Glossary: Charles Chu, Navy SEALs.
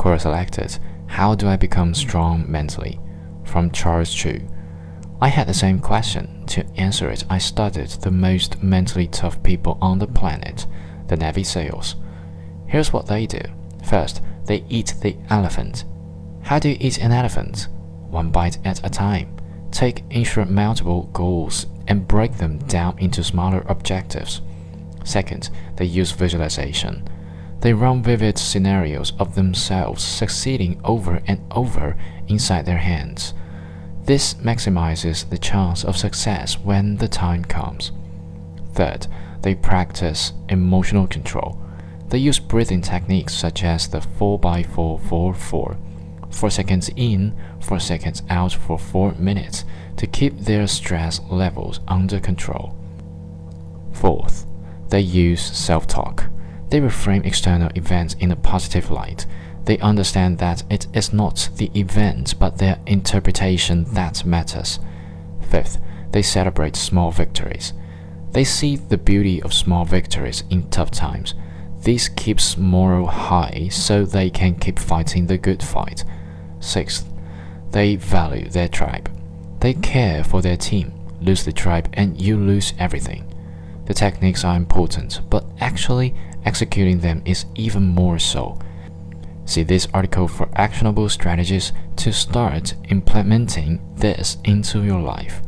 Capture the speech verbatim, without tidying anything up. course selected, How Do I Become Strong Mentally? From Charles Chu. I had the same question. To answer it, I studied the most mentally tough people on the planet, the Navy SEALs. Here's what they do. First, they eat the elephant. How do you eat an elephant? One bite at a time. Take insurmountable goals and break them down into smaller objectives. Second, they use visualization. They run vivid scenarios of themselves succeeding over and over inside their hands. This maximizes the chance of success when the time comes. Third, they practice emotional control. They use breathing techniques such as the four by four four four, four seconds in, four seconds out for four minutes to keep their stress levels under control. Fourth, they use self-talk. They reframe external events in a positive light. They understand that it is not the event but their interpretation that matters. Fifth, they celebrate small victories. They see the beauty of small victories in tough times. This keeps morale high so they can keep fighting the good fight. Sixth, they value their tribe. They care for their team. Lose the tribe and you lose everything. The techniques are important, but actually executing them is even more so. See this article for actionable strategies to start implementing this into your life.